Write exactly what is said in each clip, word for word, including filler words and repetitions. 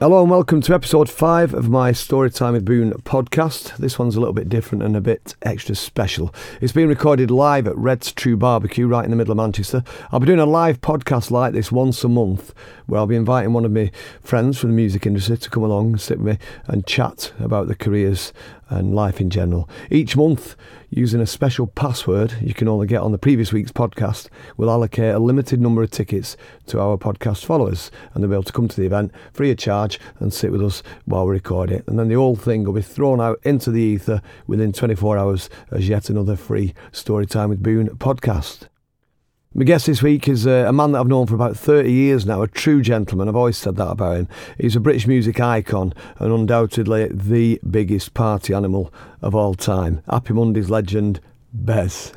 Hello and welcome to episode five of my Storytime with Boone podcast. This one's a little bit different and a bit extra special. It's being recorded live at Red's True Barbecue right in the middle of Manchester. I'll be doing a live podcast like this once a month where I'll be inviting one of my friends from the music industry to come along and sit with me and chat about their careers and life in general. Each month, using a special password you can only get on the previous week's podcast, we'll allocate a limited number of tickets to our podcast followers, and they'll be able to come to the event free of charge and sit with us while we record it. And then the whole thing will be thrown out into the ether within twenty-four hours as yet another free Storytime with Boone podcast. My guest this week is a man that I've known for about thirty years now, a true gentleman. I've always said that about him. He's a British music icon and undoubtedly the biggest party animal of all time. Happy Mondays legend, Bez.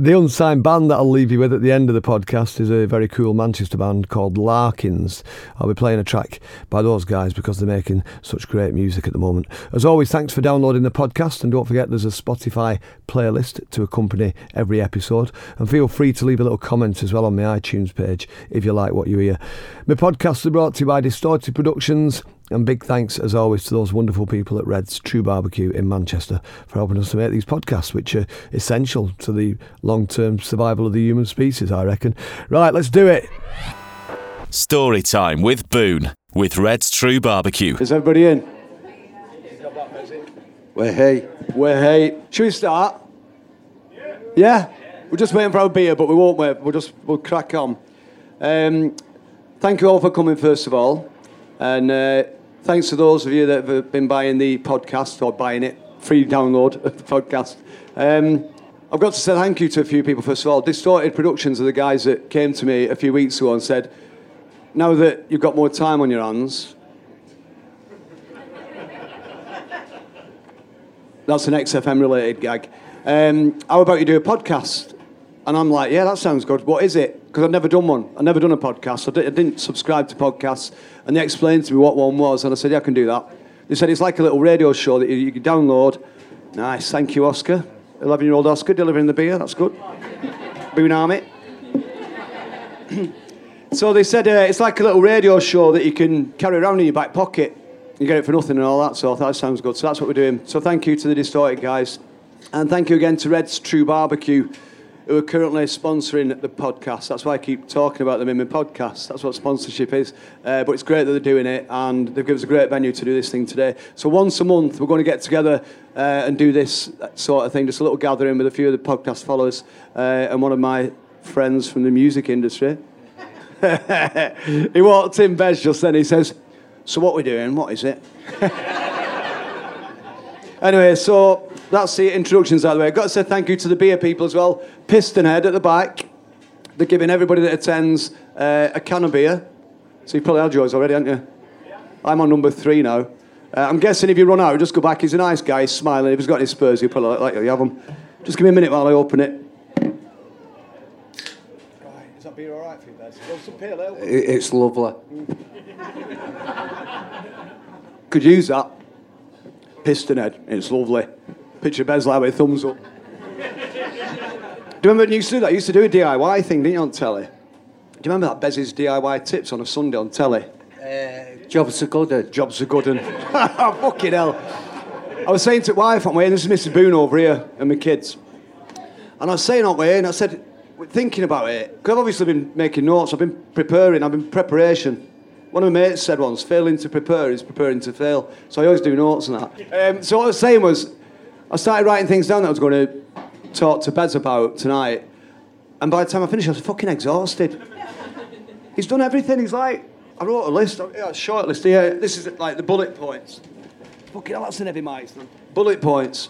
The unsigned band that I'll leave you with at the end of the podcast is a very cool Manchester band called Larkins. I'll be playing a track by those guys because they're making such great music at the moment. As always, thanks for downloading the podcast, and don't forget there's a Spotify playlist to accompany every episode. And feel free to leave a little comment as well on my iTunes page if you like what you hear. My podcasts are brought to you by Distorted Productions. And big thanks, as always, to those wonderful people at Red's True Barbecue in Manchester for helping us to make these podcasts, which are essential to the long-term survival of the human species, I reckon. Right, let's do it. Storytime with Boone, with Red's True Barbecue. Is everybody in? We're here. We're here. Should we start? Yeah. Yeah? We're just waiting for our beer, but we won't wait. We'll just we'll crack on. Um, thank you all for coming, first of all. And... Uh, Thanks to those of you that have been buying the podcast or buying it, free download of the podcast. Um, I've got to say thank you to a few people, first of all. Distorted Productions are the guys that came to me a few weeks ago and said, now that you've got more time on your hands, that's an X F M-related gag, um, how about you do a podcast? And I'm like, yeah, that sounds good. What is it? Because I've never done one. I've never done a podcast. I, did, I didn't subscribe to podcasts. And they explained to me what one was. And I said, yeah, I can do that. They said, it's like a little radio show that you, you can download. Nice. Thank you, Oscar. eleven-year-old Oscar delivering the beer. That's good. Boone Army. So they said, uh, it's like a little radio show that you can carry around in your back pocket. You get it for nothing and all that. So I thought, that sounds good. So that's what we're doing. So thank you to the Distorted guys. And thank you again to Red's True Barbecue, who are currently sponsoring the podcast. That's why I keep talking about them in my podcast. That's what sponsorship is. Uh, but it's great that they're doing it, and they've given us a great venue to do this thing today. So once a month, we're going to get together uh, and do this sort of thing, just a little gathering with a few of the podcast followers uh, and one of my friends from the music industry. He walked in, Bez, just then. He says, so what are we doing? What is it? Anyway, so... that's the introductions out of the way. I've got to say thank you to the beer people as well. Pistonhead at the back. They're giving everybody that attends uh, a can of beer. So you've probably had yours already, haven't you? Yeah. I'm on number three now. Uh, I'm guessing if you run out, just go back. He's a nice guy. He's smiling. If he's got his spurs, he'll probably like you have them. Just give me a minute while I open it. Right. Is that beer all right for you, Bez? You want some pale ale? It's lovely. Could use that. Pistonhead. It's lovely. Picture Bez like with a thumbs up. Do you remember when you used to do that? You used to do a D I Y thing, didn't you, on telly? Do you remember that Bez's D I Y tips on a Sunday on telly? Uh, jobs are good un. Jobs are good un. Fucking hell. I was saying to wife on way, and this is Missus Boone over here, and my kids. And I was saying on way, and I said, thinking about it, because I've obviously been making notes, I've been preparing, I've been preparation. One of my mates said once, failing to prepare is preparing to fail. So I always do notes and that. Um, so what I was saying was, I started writing things down that I was going to talk to Bez about tonight. And by the time I finished, I was fucking exhausted. He's done everything. He's like, I wrote a list. I, yeah, a short list here. Yeah, this is like the bullet points. Fucking hell, that's an heavy mic. Bullet points.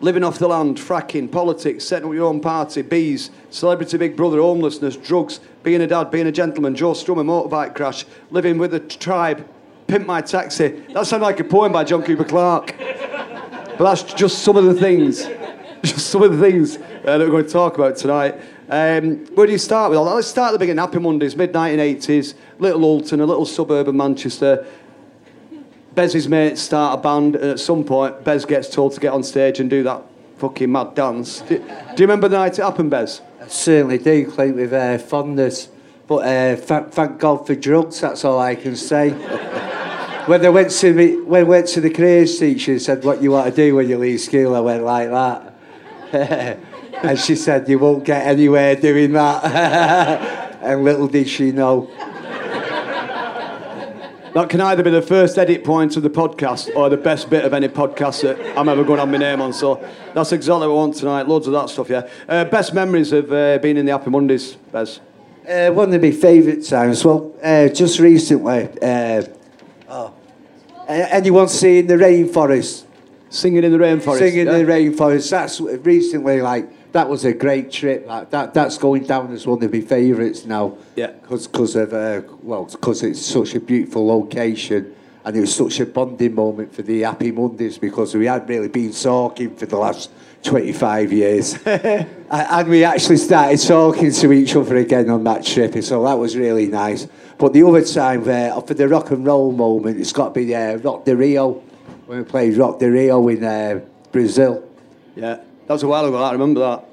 Living off the land, fracking, politics, setting up your own party, bees, Celebrity Big Brother, homelessness, drugs, being a dad, being a gentleman, Joe Strummer, motorbike crash, living with a tribe, pimp my taxi. That sounded like a poem by John Cooper Clarke. But that's just some of the things, just some of the things uh, that we're going to talk about tonight. Um, where do you start with all that? Let's start at the beginning. Happy Mondays, mid nineteen eighties, little Alton, a little suburb of Manchester. Bez's mates start a band, and at some point, Bez gets told to get on stage and do that fucking mad dance. Do, do you remember the night it happened, Bez? I certainly do, claimed with uh, fondness. But uh, thank, thank God for drugs, that's all I can say. When they went to me, when I went to the careers teacher and said, what you want to do when you leave school, I went like that. And she said, you won't get anywhere doing that. And little did she know. That can either be the first edit point of the podcast or the best bit of any podcast that I'm ever going to have my name on. So that's exactly what I want tonight. Loads of that stuff, yeah. Uh, best memories of uh, being in the Happy Mondays, Bez? Uh, one of my favourite times. Well, uh, just recently. Uh, oh. Anyone seen The Rainforest? Singing in the Rainforest. Singing yeah. in the Rainforest. That's recently, like, that was a great trip. Like, that, that's going down as one of my favourites now. Yeah. Because of, uh, well, because it's such a beautiful location and it was such a bonding moment for the Happy Mondays because we hadn't really been talking for the last twenty-five years. And we actually started talking to each other again on that trip, and so that was really nice. But the other time, uh, for the rock and roll moment, it's got to be uh, Rock de Rio, when we played Rock de Rio in uh, Brazil. Yeah. That was a while ago, I remember that.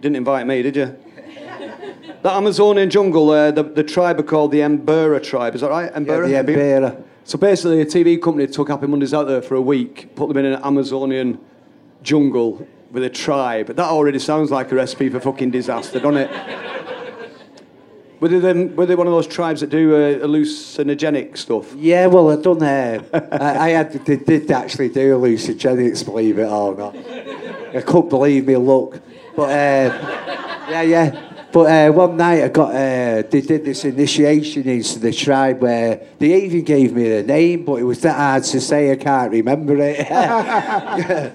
Didn't invite me, did you? That Amazonian jungle, uh, the, the tribe are called the Embera tribe, is that right? Embera? Yeah, the Embera. So basically a T V company took Happy Mondays out there for a week, put them in an Amazonian jungle with a tribe. That already sounds like a recipe for fucking disaster, doesn't it? Were they, them, were they one of those tribes that do uh, hallucinogenic stuff? Yeah, well, I've done... Uh, I, I had, they did actually do hallucinogenics, believe it or not. I couldn't believe me luck, but uh, yeah, yeah. But uh, one night I got uh, they did this initiation into the tribe where they even gave me the name, but it was that hard to say I can't remember it. but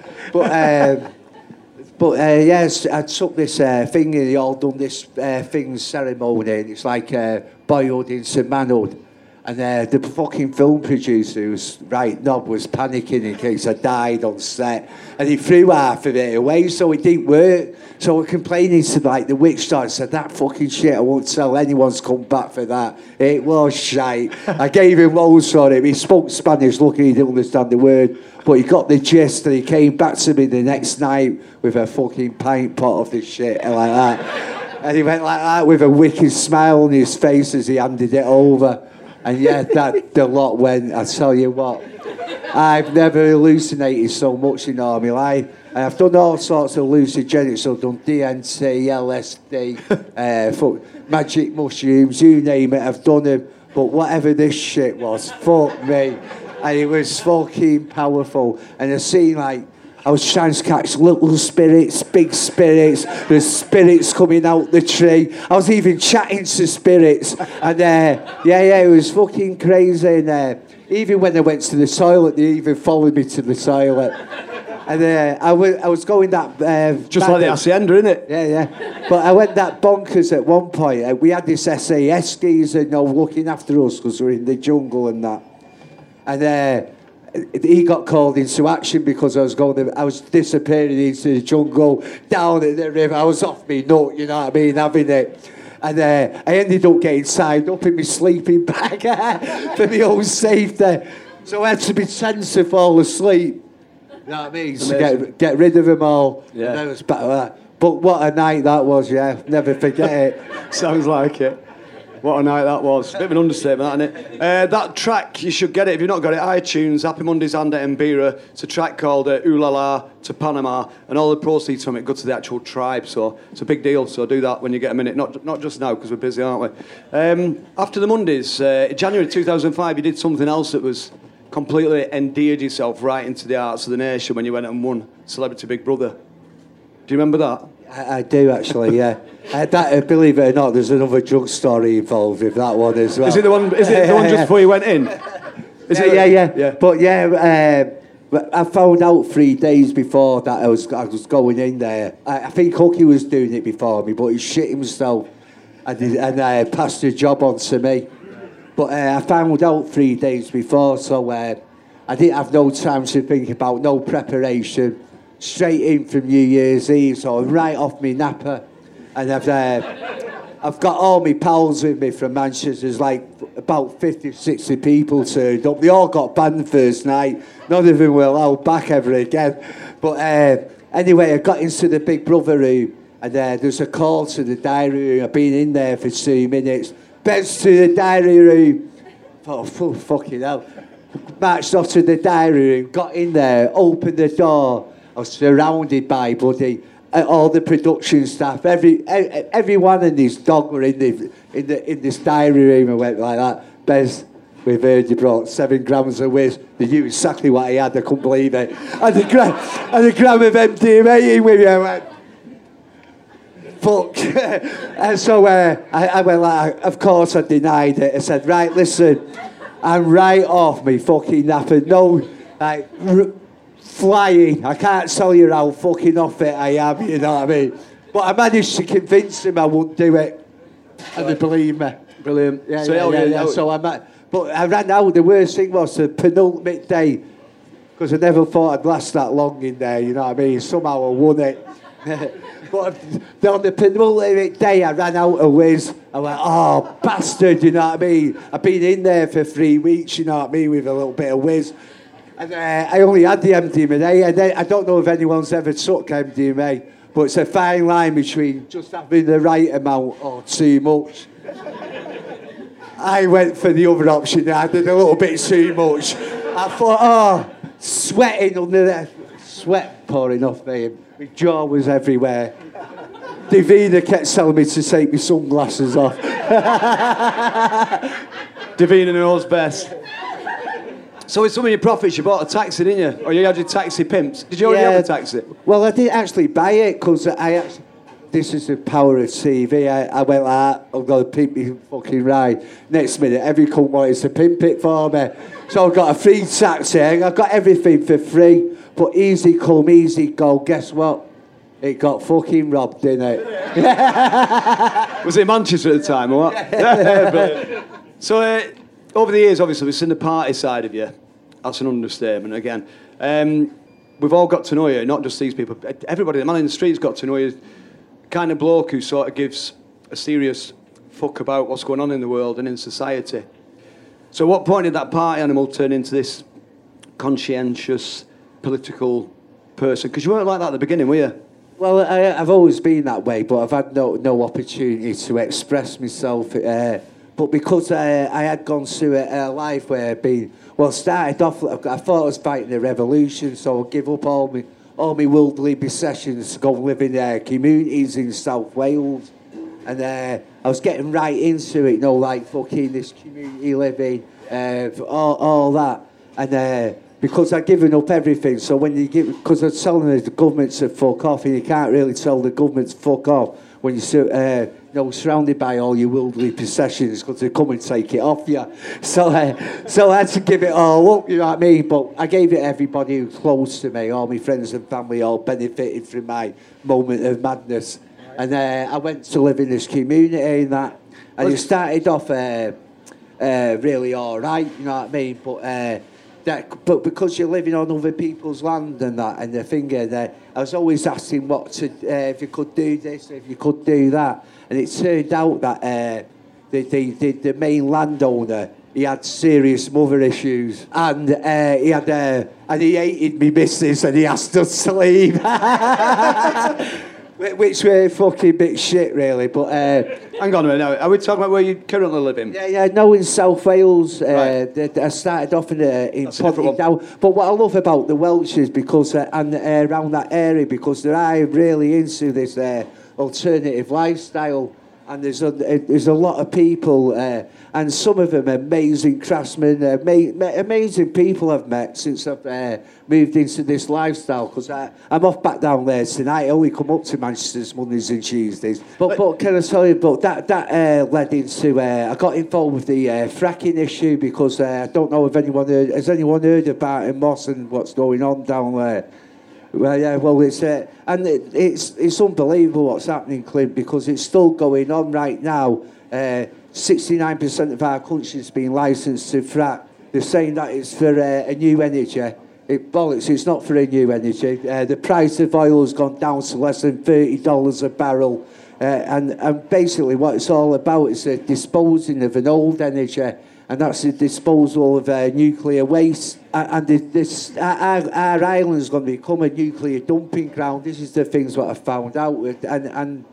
um, but uh, yes, yeah, I took this uh, thing and they all done this uh, thing ceremony, and it's like uh, boyhood into manhood. And uh, the fucking film producer who was right knob was panicking in case I died on set. And he threw half of it away, so it didn't work. So we're complaining to like the witch doctor, said, that fucking shit, I won't tell anyone's come back for that. It was shite. I gave him loads for it. He spoke Spanish, luckily he didn't understand the word. But he got the gist, and he came back to me the next night with a fucking pint pot of this shit, and like that. And he went like that with a wicked smile on his face as he handed it over. And yeah, that the lot went. I tell you what, I've never hallucinated so much in all my life. And I've done all sorts of hallucinogenics. I've done D M T, L S D, uh, fuck, magic mushrooms, you name it, I've done them. But whatever this shit was, fuck me. And it was fucking powerful. And I seen like, I was trying to catch little spirits, big spirits, there's spirits coming out the tree. I was even chatting to spirits. And uh, yeah, yeah, it was fucking crazy. And uh, even when I went to the toilet, they even followed me to the toilet. And uh, I, w I was going that... Uh, Just like the Hacienda, innit? Yeah, yeah. But I went that bonkers at one point. Uh, we had this S A S geezer, you know, looking after us because we were in the jungle and that. And... Uh, he got called into action because I was going to, I was disappearing into the jungle, down in the river. I was off me nut, you know what I mean, having it. And uh, I ended up getting signed up in my sleeping bag for my own safety. So I had to be sensitive, fall asleep. You know what I mean? So get, get rid of them all. Yeah. And I was back with that. But what a night that was, yeah. Never forget it. Sounds like it. What a night that was. A bit of an understatement, that, isn't it? Uh, that track, you should get it. If you've not got it, iTunes, Happy Mondays and at Embera. It's a track called uh, Ooh La La to Panama, and all the proceeds from it go to the actual tribe, so it's a big deal, so do that when you get a minute. Not, not just now, because we're busy, aren't we? Um, after the Mondays, uh, January two thousand five, you did something else that was completely endeared yourself right into the hearts of the nation when you went and won Celebrity Big Brother. Do you remember that? I, I do, actually, yeah. uh, that, believe it or not, there's another drug story involved with that one as well. Is it the one, is it the one just before you went in? Is yeah, it, yeah, yeah, yeah. But, yeah, um, I found out three days before that I was, I was going in there. I, I think Hookie was doing it before me, but he shit himself and, he, and uh, passed the job on to me. But uh, I found out three days before, so uh, I didn't have no time to think about, no preparation. Straight in from New Year's Eve, so I'm right off my napper, and I've uh, I've got all my pals with me from Manchester. There's like about fifty, sixty people turned up. They all got banned first night. None of them were allowed back ever again. But uh, anyway, I got into the Big Brother room, and uh, there's a call to the diary room. I've been in there for two minutes. Bez to the diary room. Oh, oh fucking hell. Marched off to the diary room, got in there, opened the door. I was surrounded by bloody all the production staff. Every everyone and his dog were in the in the in this diary room and went like that. Bez, we've heard you brought seven grams of whiz. They knew exactly what he had. I couldn't believe it. And a gram and a gram of M D M A in with you. I went, fuck. And so uh, I, I went like, of course I denied it. I said, right, listen. I'm right off me fucking napper. No, like, r- flying. I can't tell you how fucking off it I am, you know what I mean? But I managed to convince him I wouldn't do it. And they believed me. Brilliant. Yeah, so, yeah, yeah, yeah, yeah. so I'm at, But I ran out. The worst thing was the penultimate day, because I never thought I'd last that long in there, you know what I mean? Somehow I won it. But on the penultimate day, I ran out of whiz. I went, oh, bastard, you know what I mean? I've been in there for three weeks, you know what I mean, with a little bit of whiz. And uh, I only had the M D M A, and then, I don't know if anyone's ever took M D M A, but it's a fine line between just having the right amount or too much. I went for the other option. I did a little bit too much. I thought, oh, sweating under there. Sweat pouring off me. My jaw was everywhere. Davina kept telling me to take my sunglasses off. Davina knows best. So with some of your profits, you bought a taxi, didn't you? Or you had your taxi pimps. Did you already yeah. have a taxi? Well, I didn't actually buy it, because I actually... This is the power of T V. I, I went like, I'm going to pimp me fucking ride. Next minute, every cunt wanted to pimp it for me. So I got a free taxi. I got everything for free. But easy come, easy go. Guess what? It got fucking robbed, didn't it? Was it Manchester at the time or what? But, so uh, over the years, obviously, we've seen the party side of you. That's an understatement again. Um, we've all got to know you, not just these people. Everybody, the man in the street's got to know you. The kind of bloke who sort of gives a serious fuck about what's going on in the world and in society. So at what point did that party animal turn into this conscientious, political person? Because you weren't like that at the beginning, were you? Well, I, I've always been that way, but I've had no, no opportunity to express myself. Uh, but because I, I had gone through a, a life where I'd been... Well, started off... I thought I was fighting a revolution, so I'd give up all my... all my worldly possessions to go live in uh, communities in South Wales. And uh, I was getting right into it, you know, like fucking this community living, uh, all, all that. And uh, because I'd given up everything, so when you give, because I was telling the government to fuck off, and you can't really tell the government to fuck off when you're uh, you know, surrounded by all your worldly possessions, because they come and take it off you. So, uh, so I had to give it all up, you know what I mean? But I gave it to everybody who was close to me. All my friends and family all benefited from my moment of madness. And uh, I went to live in this community and that. And it started off uh, uh, really all right, you know what I mean? But... Uh, That, but because you're living on other people's land and that, and the finger there, I was always asking what to, uh, if you could do this, if you could do that. And it turned out that uh, the, the, the, the main landowner, he had serious mother issues, and uh, he had, uh, and he hated me missus, and he asked us to leave. Which were fucking bit shit, really, but... Uh, Hang on a minute now, are we talking about where you're currently living? Yeah, yeah, no, in South Wales. Uh, right. I started off in, uh, in Ponty Down. But what I love about the Welsh is because, uh, and uh, around that area, because they're really into this uh, alternative lifestyle, and there's a, there's a lot of people, uh, and some of them amazing craftsmen, ama- amazing people I've met since I've uh, moved into this lifestyle, because I'm off back down there tonight. I only come up to Manchester's Mondays and Tuesdays. But, but, but can I tell you, but that, that uh, led into, uh, I got involved with the uh, fracking issue, because uh, I don't know if anyone heard, has anyone heard about in Moss and what's going on down there? Well, yeah, well, it's uh, and it, it's it's unbelievable what's happening, Clint, because it's still going on right now. Uh, sixty-nine percent of our country's been licensed to frack. They're saying that it's for uh, a new energy. It bollocks, it's not for a new energy. Uh, the price of oil has gone down to less than thirty dollars a barrel. Uh, and, and basically what it's all about is the disposing of an old energy, and that's the disposal of uh, nuclear waste. And this, our, our island's going to become a nuclear dumping ground. This is the things what I found out. And, and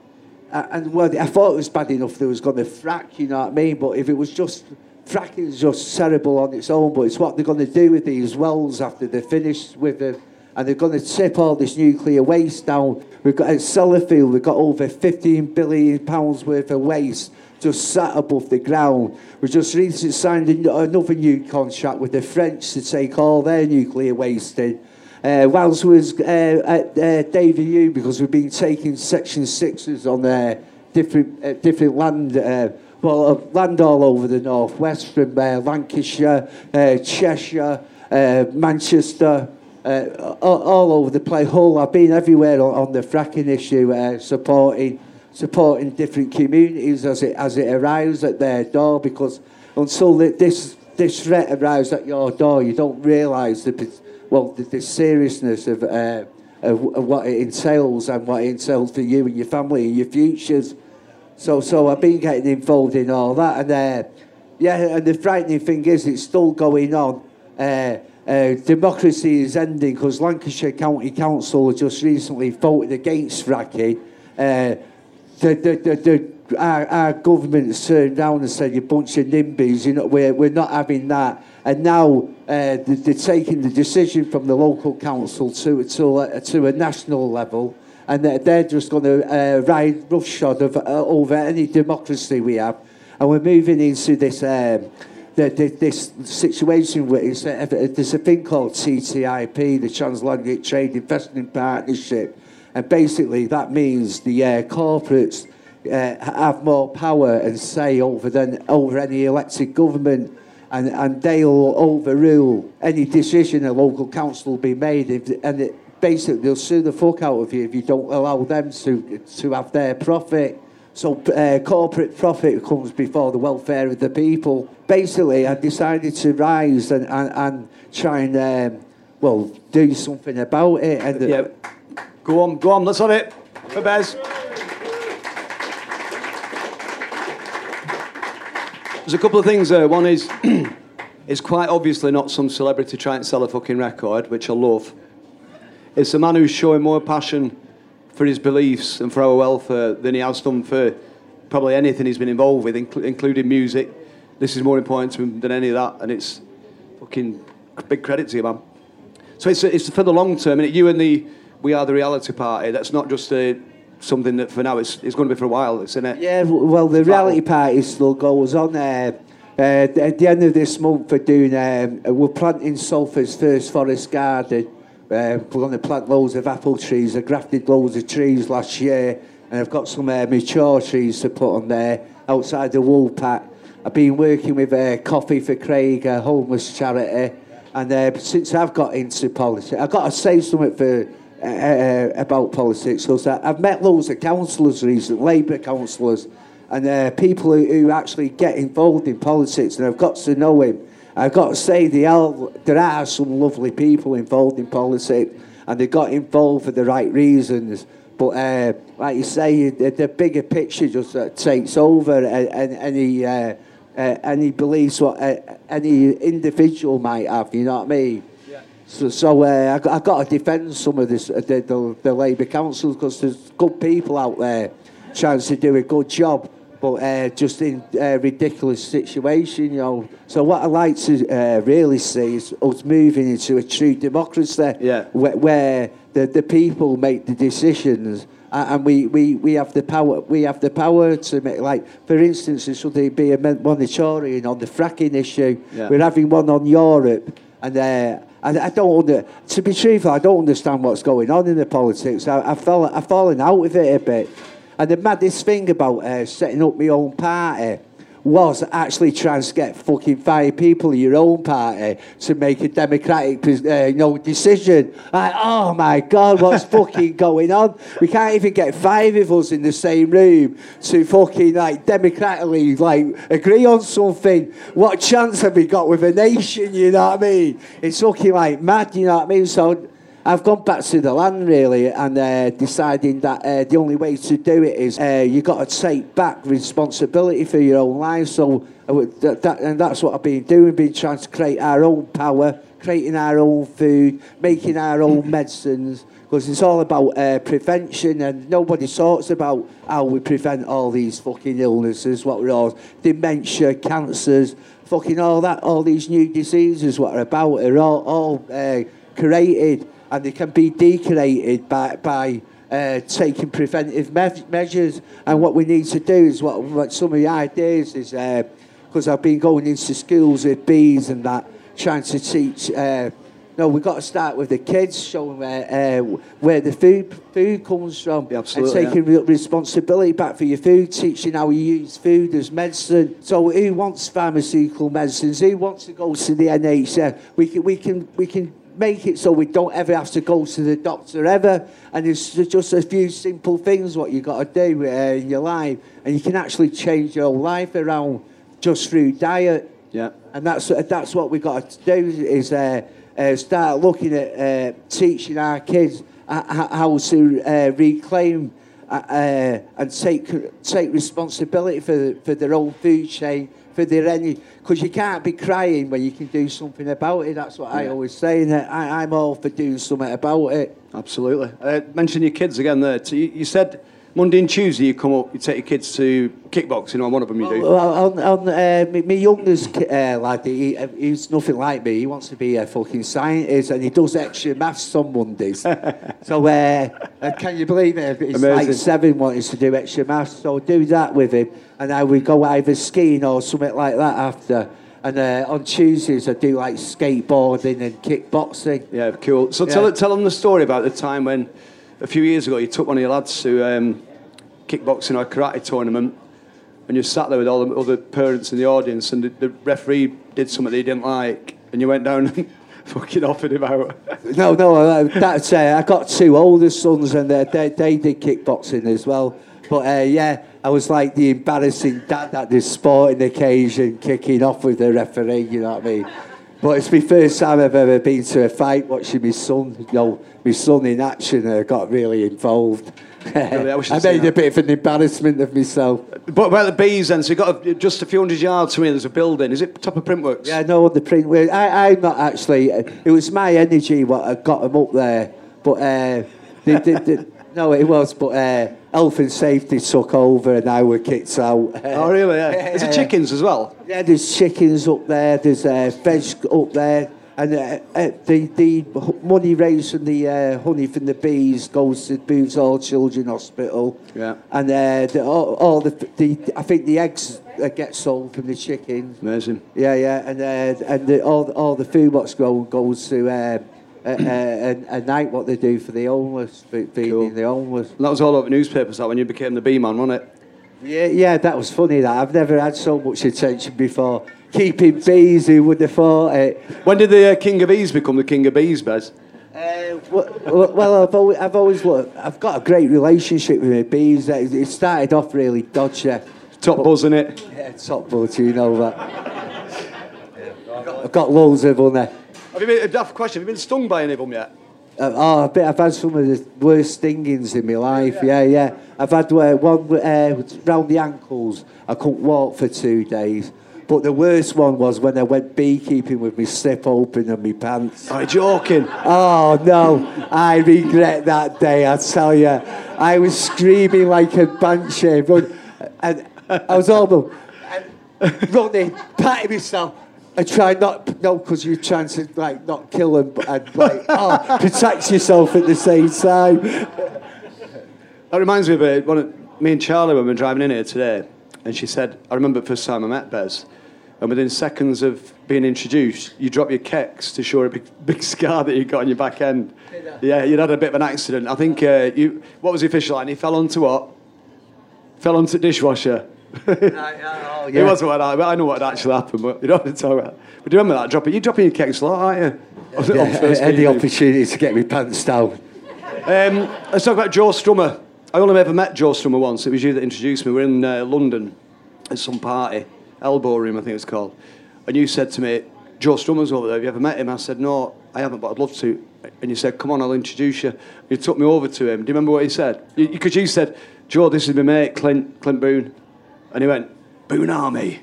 Uh, and well, I thought it was bad enough they was going to frack, you know what I mean? But if it was just... Fracking is just terrible on its own, but it's what they're going to do with these wells after they're finished with them. And they're going to tip all this nuclear waste down. We've got at Sellafield, we've got over fifteen billion pounds worth of waste just sat above the ground. We just recently signed another new contract with the French to take all their nuclear waste in. Uh, whilst we was uh, at uh, Davy U, because we've been taking section sixes on uh, different uh, different land. Uh, Well, uh, land all over the northwest, from uh, Lancashire, uh, Cheshire, uh, Manchester, uh, all, all over the place. Hull, I've been everywhere on, on the fracking issue, uh, supporting supporting different communities as it as it arrives at their door. Because until this this threat arrives at your door, you don't realise the well the, the seriousness of, uh, of of what it entails and what it entails for you and your family and your futures. So, so I've been getting involved in all that, and uh, yeah, and the frightening thing is it's still going on. Uh, uh, democracy is ending because Lancashire County Council just recently voted against fracking. Uh, the, the, the, the, our, our government turned down and said, "You bunch of NIMBYs, you know, we're we're not having that." And now uh, they're taking the decision from the local council to to to a national level. And they're just going to uh, ride roughshod of, uh, over any democracy we have. And we're moving into this um, the, the, this situation where it's, uh, there's a thing called T T I P, the Transatlantic Trade Investment Partnership. And basically that means the uh, corporates uh, have more power and say over, than, over any elected government. And, and they'll overrule any decision a local council will be made. If, and it, Basically, they'll sue the fuck out of you if you don't allow them to to have their profit. So uh, corporate profit comes before the welfare of the people. Basically, I decided to rise and and, and try and um, well do something about it. And yeah, go on, go on. Let's have it for Bez. There's a couple of things there. One is it's quite obviously not some celebrity trying to sell a fucking record, which I love. It's a man who's showing more passion for his beliefs and for our welfare than he has done for probably anything he's been involved with, inc including music. This is more important to him than any of that, and it's fucking big credit to you, man. So it's, it's for the long term, and you and the We Are the Reality Party, that's not just a, something that for now, it's, it's going to be for a while, isn't it? Yeah, well, the Reality Party still goes on there. Uh, at the end of this month, we're, doing, um, we're planting Salford's first forest garden. Uh, we're going to plant loads of apple trees. I grafted loads of trees last year, and I've got some uh, mature trees to put on there outside the wool pack. I've been working with uh, Coffee for Craig, a homeless charity, and uh, since I've got into politics, I've got to say something for, uh, uh, about politics, because I've met loads of councillors recently, Labour councillors, and uh, people who, who actually get involved in politics, and I've got to know him. I've got to say, they are, there are some lovely people involved in politics, and they got involved for the right reasons. But uh, like you say, the, the bigger picture just uh, takes over, and, and any uh, uh, any beliefs what uh, any individual might have. You know what I mean? Yeah. So, so uh, I, I got to defend some of this uh, the, the, the Labour council, because there's good people out there trying to do a good job. But uh, just in a uh, ridiculous situation, you know. So what I like to uh, really see is us moving into a true democracy, yeah. where, where the, the people make the decisions, and we, we, we have the power. We have the power to make. Like for instance, should there be a moratorium on the fracking issue? Yeah. We're having one on Europe, and uh, and I don't under, to be truthful, I don't understand what's going on in the politics. I, I fell, I've fallen out with it a bit. And the maddest thing about uh, setting up my own party was actually trying to get fucking five people in your own party to make a democratic uh, you know, decision. Like, oh my God, what's fucking going on? We can't even get five of us in the same room to fucking like democratically like agree on something. What chance have we got with a nation, you know what I mean? It's fucking like mad, you know what I mean? So I've gone back to the land, really, and uh, deciding that uh, the only way to do it is uh, you've got to take back responsibility for your own life. So, I would, that, that, and that's what I've been doing, been trying to create our own power, creating our own food, making our own medicines, because it's all about uh, prevention, and nobody talks about how we prevent all these fucking illnesses, what we're all, dementia, cancers, fucking all that, all these new diseases, what are about, are all, all uh, created, and they can be decorated by, by uh, taking preventive me measures. And what we need to do is, what, what some of the ideas is, because uh, I've been going into schools with bees and that, trying to teach, uh, no, we've got to start with the kids, showing where, uh, where the food food comes from. Yeah, absolutely, and taking yeah. responsibility back for your food, teaching how you use food as medicine. So who wants pharmaceutical medicines? Who wants to go to the N H S? We can, we can, we can make it so we don't ever have to go to the doctor ever. And it's just a few simple things what you've got to do uh, in your life. And you can actually change your life around just through diet. Yeah, and that's that's what we've got to do is uh, uh, start looking at uh, teaching our kids how to uh, reclaim uh, uh, and take take responsibility for for their own food chain, for their energy, because you can't be crying when you can do something about it. That's what yeah. I always say, and I, I'm all for doing something about it. Absolutely. Uh, mention your kids again there. So you, you said Monday and Tuesday you come up, you take your kids to kickboxing, or one of them you do. Well, on, on uh, my, my youngest uh, lad, he, he's nothing like me. He wants to be a fucking scientist, and he does extra maths on Mondays. So, uh, and can you believe it? He's amazing. Like seven, wanting to do extra maths, so I'll do that with him, and I would go either skiing or something like that after. And uh, on Tuesdays, I do like skateboarding and kickboxing. Yeah, cool. So yeah. tell tell them the story about the time when, a few years ago, you took one of your lads to um, kickboxing or a karate tournament, and you sat there with all the other parents in the audience, and the, the referee did something that he didn't like, and you went down and fucking offered him out. No, no, that's, uh, I got two older sons, and they, they, they did kickboxing as well. But uh, yeah, I was like the embarrassing dad at this sporting occasion, kicking off with the referee, you know what I mean? But it's my first time I've ever been to a fight watching my son, you know, my son in action, and I got really involved. Really, I, I made a bit of an embarrassment of myself. But about the bees then, so you've got a, just a few hundred yards from here, there's a building. Is it top of Printworks? Yeah, no, the Printworks. I, I'm not actually, it was my energy what got them up there. But, uh, they, they, they, no, it was, but uh, health and safety took over, and I were kicked out. Oh, really? Yeah. Is it chickens as well? Yeah, there's chickens up there, there's uh, veg up there, and uh, uh, the, the money raised from the uh, honey from the bees goes to Booth's All Children's Hospital. Yeah. And uh, the, all, all the, the, I think the eggs get sold from the chickens. Amazing. Yeah, yeah, and uh, and the, all, all the food what's grown goes to... Uh, Uh, uh, and, and night what they do for the homeless, feeding cool. the homeless. And that was all over newspapers, that, when you became the bee man, wasn't it? Yeah, yeah, that was funny, that. I've never had so much attention before. Keeping bees, who would have thought it? When did the uh, King of Bees become the King of Bees, Bez? Uh, well, well, I've always, I've always looked, I've got a great relationship with my bees. It started off really dodgy. Top but, buzz, innit? Yeah, top buzz, you know that. I've, got, I've got loads of them there. Have you been, a question, have you been stung by any of them yet? Uh, oh, I've, been, I've had some of the worst stingings in my life, yeah, yeah. yeah. I've had uh, one uh, round the ankles, I couldn't walk for two days. But the worst one was when I went beekeeping with my slip open and my pants. Are you joking? Oh, no, I regret that day, I tell you. I was screaming like a banshee, but, and I was almost running, patting myself. I tried not, no, because you're trying to, like, not kill him, but I'd, like, oh, protect yourself at the same time. That reminds me of it. One of, me and Charlie, when we were driving in here today, and she said, I remember the first time I met Bez, and within seconds of being introduced, you drop your kecks to show a big, big scar that you got on your back end. Yeah, you'd had a bit of an accident. I think uh, you, what was the official line? He fell onto what? Fell onto the dishwasher. I, I, oh, yeah. It wasn't what I, I know what actually happened, but you don't have to talk about it. But do you remember that? Dropping, you're dropping your cakes a lot, aren't you? Yeah, yeah, any meeting. Opportunity to get me pants down. Um, let's talk about Joe Strummer. I only ever met Joe Strummer once. It was you that introduced me. We were in uh, London at some party, Elbow Room, I think it's called. And you said to me, Joe Strummer's over there. Have you ever met him? I said, no, I haven't, but I'd love to. and you said, come on, I'll introduce you. You took me over to him. Do you remember what he said? Because you, you said, Joe, this is my mate, Clint, Clint Boone. And he went, Boone Army.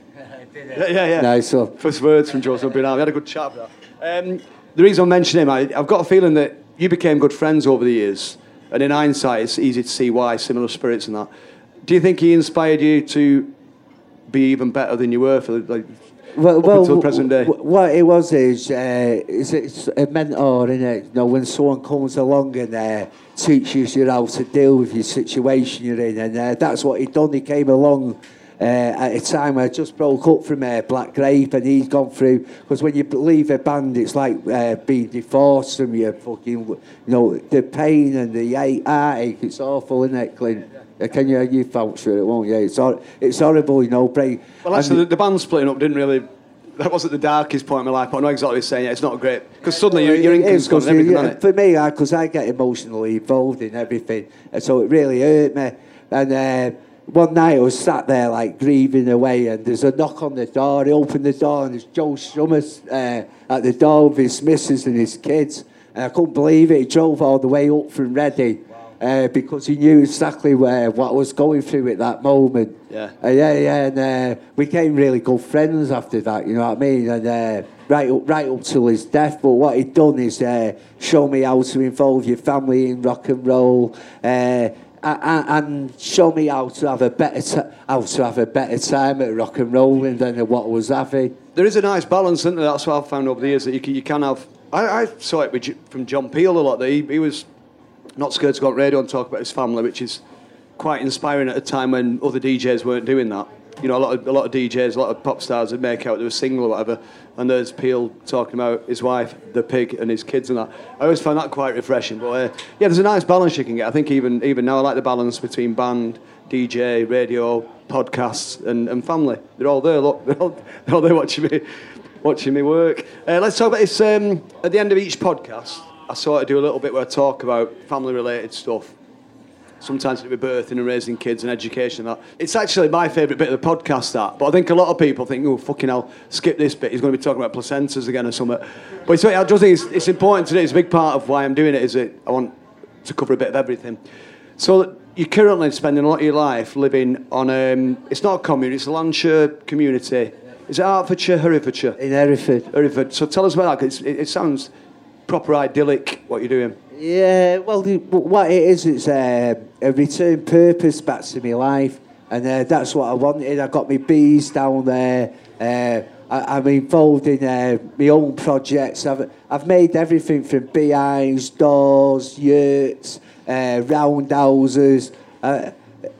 Yeah, yeah, yeah. Nice one. First words from Joe Strummer, Boone Army. I had a good chat with that. Um, the reason I mention him, I, I've got a feeling that you became good friends over the years. And in hindsight, it's easy to see why, similar spirits and that. Do you think he inspired you to be even better than you were for like, well, up well, until the present day? What it was is, uh, is it's a mentor, innit? it? You know, when someone comes along and uh, teaches you how to deal with your situation you're in, and uh, that's what he done. He came along uh, at a time I just broke up from uh, Black Grape, and he's gone through, because when you leave a band, it's like uh, being divorced from your fucking, you know, the pain and the heartache, it's awful, isn't it, Clint? Can you, you vouch for it, won't you? It's, hor it's horrible, you know. Break. Well, actually, the, the band splitting up didn't really... That wasn't the darkest point in my life, but I know exactly what you're saying. Yeah, it's not great. Because suddenly you're, you're in control and everything, yeah, for me, because I, I get emotionally involved in everything, and so it really hurt me. And uh, one night I was sat there, like, grieving away, and there's a knock on the door. I opened the door, and there's Joe Strummer uh, at the door with his missus and his kids. And I couldn't believe it. He drove all the way up from Reading. Uh, because he knew exactly where what I was going through at that moment. Yeah, uh, yeah, yeah. And uh, we became really good friends after that. You know what I mean? And uh, right up, right up till his death. But what he'd done is uh, show me how to involve your family in rock and roll, uh, and, and show me how to have a better t how to have a better time at rock and rolling than what I was having. There is a nice balance, isn't there? That's what I've found over the years, that you can, you can have. I, I saw it with, from John Peel a lot. That he, he was not scared to go on radio and talk about his family, which is quite inspiring at a time when other D Js weren't doing that. You know, a lot of, a lot of D Js, a lot of pop stars would make out they were single or whatever, and there's Peel talking about his wife, the pig, and his kids and that. I always find that quite refreshing. But uh, yeah, there's a nice balance you can get. I think even even now I like the balance between band, D J, radio, podcasts, and, and family. They're all there, look. They're all, they're all there watching me, watching me work. Uh, let's talk about this. Um, at the end of each podcast, I sort of do a little bit where I talk about family-related stuff. Sometimes it'll be birthing and raising kids and education and that. It's actually my favourite bit of the podcast, that. But I think a lot of people think, oh, fucking hell, skip this bit. He's going to be talking about placentas again or something. But it's, I just think it's, it's important today. It's a big part of why I'm doing it, is that I want to cover a bit of everything. So that you're currently spending a lot of your life living on... Um, it's not a commune, it's a Lancashire community. Is it Hertfordshire, Herefordshire? In Hereford. Hereford. So tell us about that, because it, it sounds... proper idyllic, what you're doing. Yeah, well, the, what it is, it's uh, a return purpose back to my life, and uh, that's what I wanted. I got my bees down there. Uh, I, I'm involved in uh, my own projects. I've I've made everything from beehives, doors, yurts, uh, roundhouses. Uh,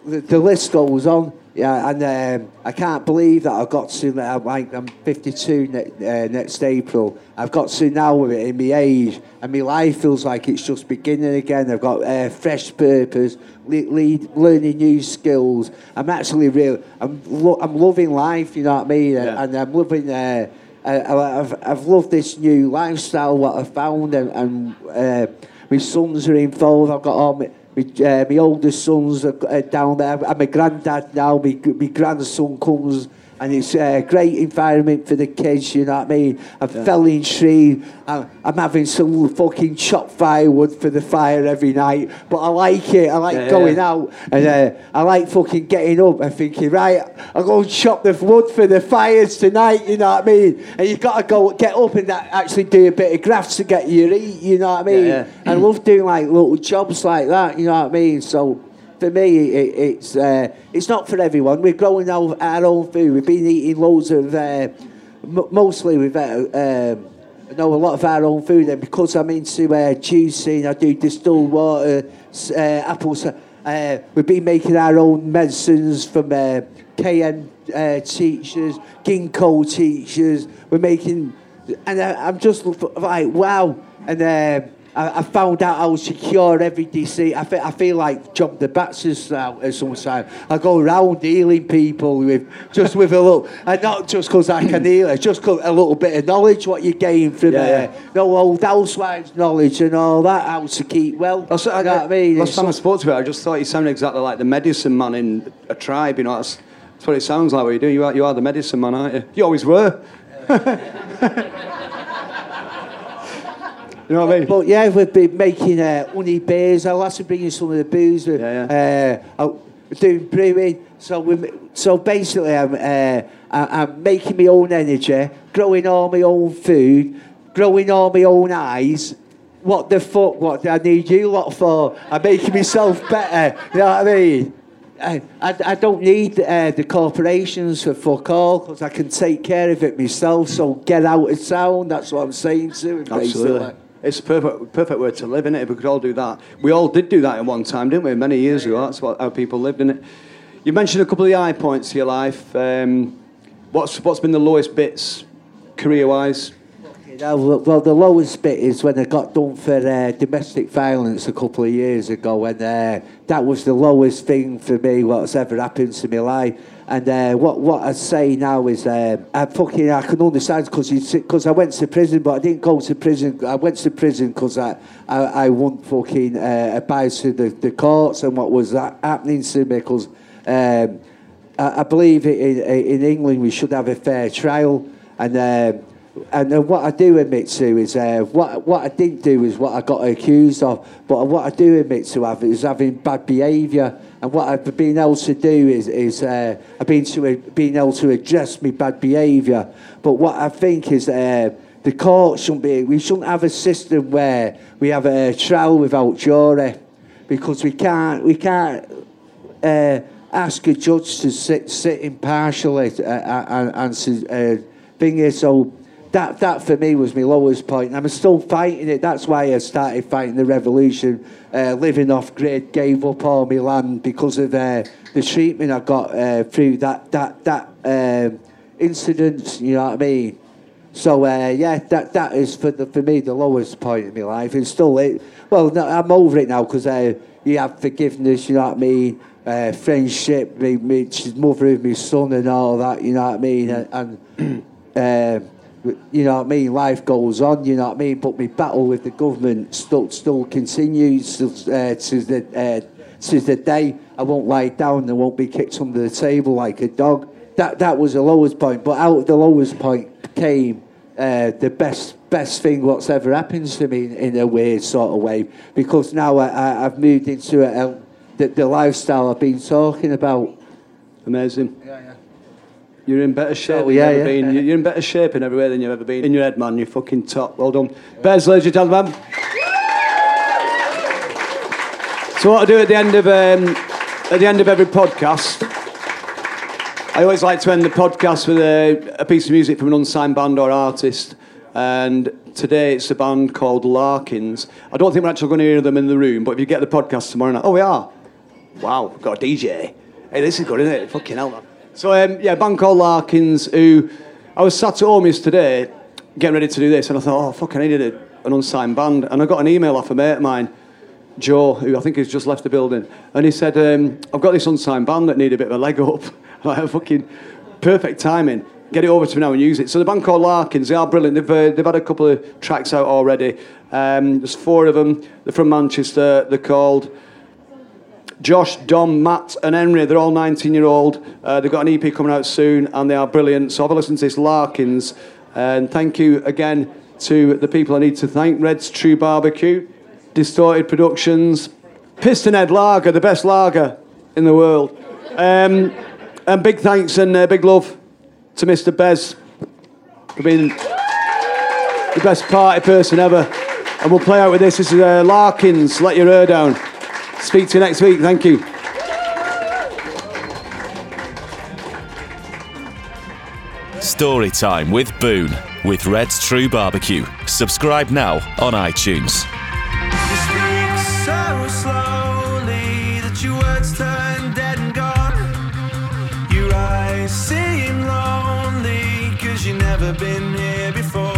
the, the list goes on. Yeah, and um, I can't believe that I got to, like, I'm fifty-two ne uh, next April. I've got to now with it in my age, and my life feels like it's just beginning again. I've got a uh, fresh purpose, le lead, learning new skills. I'm actually real, I'm, lo I'm loving life, you know what I mean? Yeah. And I'm loving, uh, I, I've, I've loved this new lifestyle, what I've found, and, and uh, my sons are involved. I've got all my... My, uh, my oldest son's uh, down there. I'm a granddad now. My, my grandson comes, and it's a great environment for the kids, you know what I mean? I'm yeah. felling tree. I'm, I'm having some fucking chopped firewood for the fire every night. But I like it. I like yeah, going yeah. out, and uh, I like fucking getting up and thinking, right, I'll go and chop the wood for the fires tonight, you know what I mean? And you've got to go get up and actually do a bit of graft to get your eat, you know what I mean? Yeah, yeah. I love doing like little jobs like that, you know what I mean? So... for me, it, it's uh, it's not for everyone. We're growing our, our own food. We've been eating loads of, uh, m mostly we've uh, um, I know a lot of our own food. And because I'm into uh, juicing, I do distilled water, uh, apples. Uh, we've been making our own medicines from uh, K M uh, teachers, ginkgo teachers. We're making, and I, I'm just like, wow. And Uh, I found out how to cure every disease. I feel, I feel like John the Baptist now at some time. I go around healing people with just with a little, and not just because I can heal, it's just cause a little bit of knowledge what you gain from yeah, uh, yeah. no old housewives knowledge and all that, how to keep well. That's what, you know I, what I mean? Last time I spoke to it, I just thought you sounded exactly like the medicine man in a tribe. You know, that's, that's what it sounds like. What you do, you are, you are the medicine man, aren't you? You always were. You know what I mean? But yeah, we've been making uh, honey beers. I'll have to bring you some of the booze. We're, yeah, yeah. Uh, doing brewing. So we, so basically, I'm uh, I'm making my own energy, growing all my own food, growing all my own eyes. What the fuck? What do I need you lot for? I'm making myself better. You know what I mean? I, I, I don't need uh, the corporations for fuck all, because I can take care of it myself, so get out of town. That's what I'm saying to him. Absolutely. Basically. It's a perfect, perfect word to live, isn't it? If we could all do that. We all did do that at one time, didn't we? Many years ago, that's what, how people lived, isn't it? You mentioned a couple of the high points of your life. Um, what's What's been the lowest bits, career-wise? Well, the lowest bit is when I got done for uh, domestic violence a couple of years ago, and uh, that was the lowest thing for me what's ever happened to my life. And uh, what what I say now is um, I fucking I can understand, because because I went to prison, but I didn't go to prison. I went to prison because I, I I won't fucking uh, abide to the, the courts and what was that happening to me, because um, I, I believe in in England we should have a fair trial. And. Um, And then what I do admit to is uh, what what I didn't do is what I got accused of. But what I do admit to have is having bad behaviour. And what I've been able to do is is uh, I've been to being able to address my bad behaviour. But what I think is uh, the court shouldn't be. We shouldn't have a system where we have a trial without jury, because we can't we can't uh, ask a judge to sit sit impartially uh, and, and to uh, thing is so. That, that for me was my lowest point. I'm still fighting it. That's why I started fighting the revolution, uh, living off grid, gave up all my land because of uh, the treatment I got uh, through that that that um, incident. You know what I mean? So uh, yeah, that that is for the, for me the lowest point in my life. It's still it. Well, no, I'm over it now, because uh, you have forgiveness. You know what I mean? Uh, friendship, me, me, she's mother of my son and all that. You know what I mean? And. and um, You know what I mean? Life goes on, you know what I mean? But my battle with the government still still continues uh, to, the, uh, to the day. I won't lie down and won't be kicked under the table like a dog. That that was the lowest point. But out of the lowest point came uh, the best best thing what's ever happened to me, in, in a weird sort of way. Because now I, I, I've moved into a, a, the, the lifestyle I've been talking about. Amazing. Yeah, yeah. You're in better shape oh, yeah, than you've ever yeah. been. You're in better shape in every way than you've ever been. In your head, man, you're fucking top. Well done. Yeah. Bez, ladies and gentlemen. So what I do at the end of um, at the end of every podcast, I always like to end the podcast with a, a piece of music from an unsigned band or artist. And today it's a band called Larkins. I don't think we're actually going to hear them in the room, but if you get the podcast tomorrow night, oh, we are. Wow, we've got a D J. Hey, this is good, isn't it? Fucking hell, man. So, um, yeah, a band called Larkins, who I was sat at home yesterday getting ready to do this, and I thought, oh, fuck, I needed a, an unsigned band. And I got an email off a mate of mine, Joe, who I think has just left the building, and he said, um, I've got this unsigned band that need a bit of a leg up. I had fucking perfect timing. Get it over to me now and use it. So the band called Larkins, they are brilliant. They've, uh, they've had a couple of tracks out already. Um, there's four of them. They're from Manchester. They're called... Josh, Dom, Matt and Henry, they're all nineteen-year-old. Uh, they've got an E P coming out soon, and they are brilliant. So have a listen to this, Larkins. And thank you again to the people I need to thank. Red's True Barbecue, Distorted Productions, Pistonhead Lager, the best lager in the world. Um, and big thanks and uh, big love to Mister Bez for being the best party person ever. And we'll play out with this. This is uh, Larkins, Let Your Hair Down. Speak to you next week. Thank you. Storytime with Boone with Red's True Barbecue. Subscribe now on iTunes. You speak so slowly that your words turn dead and gone. Your eyes seem lonely because you've never been here before.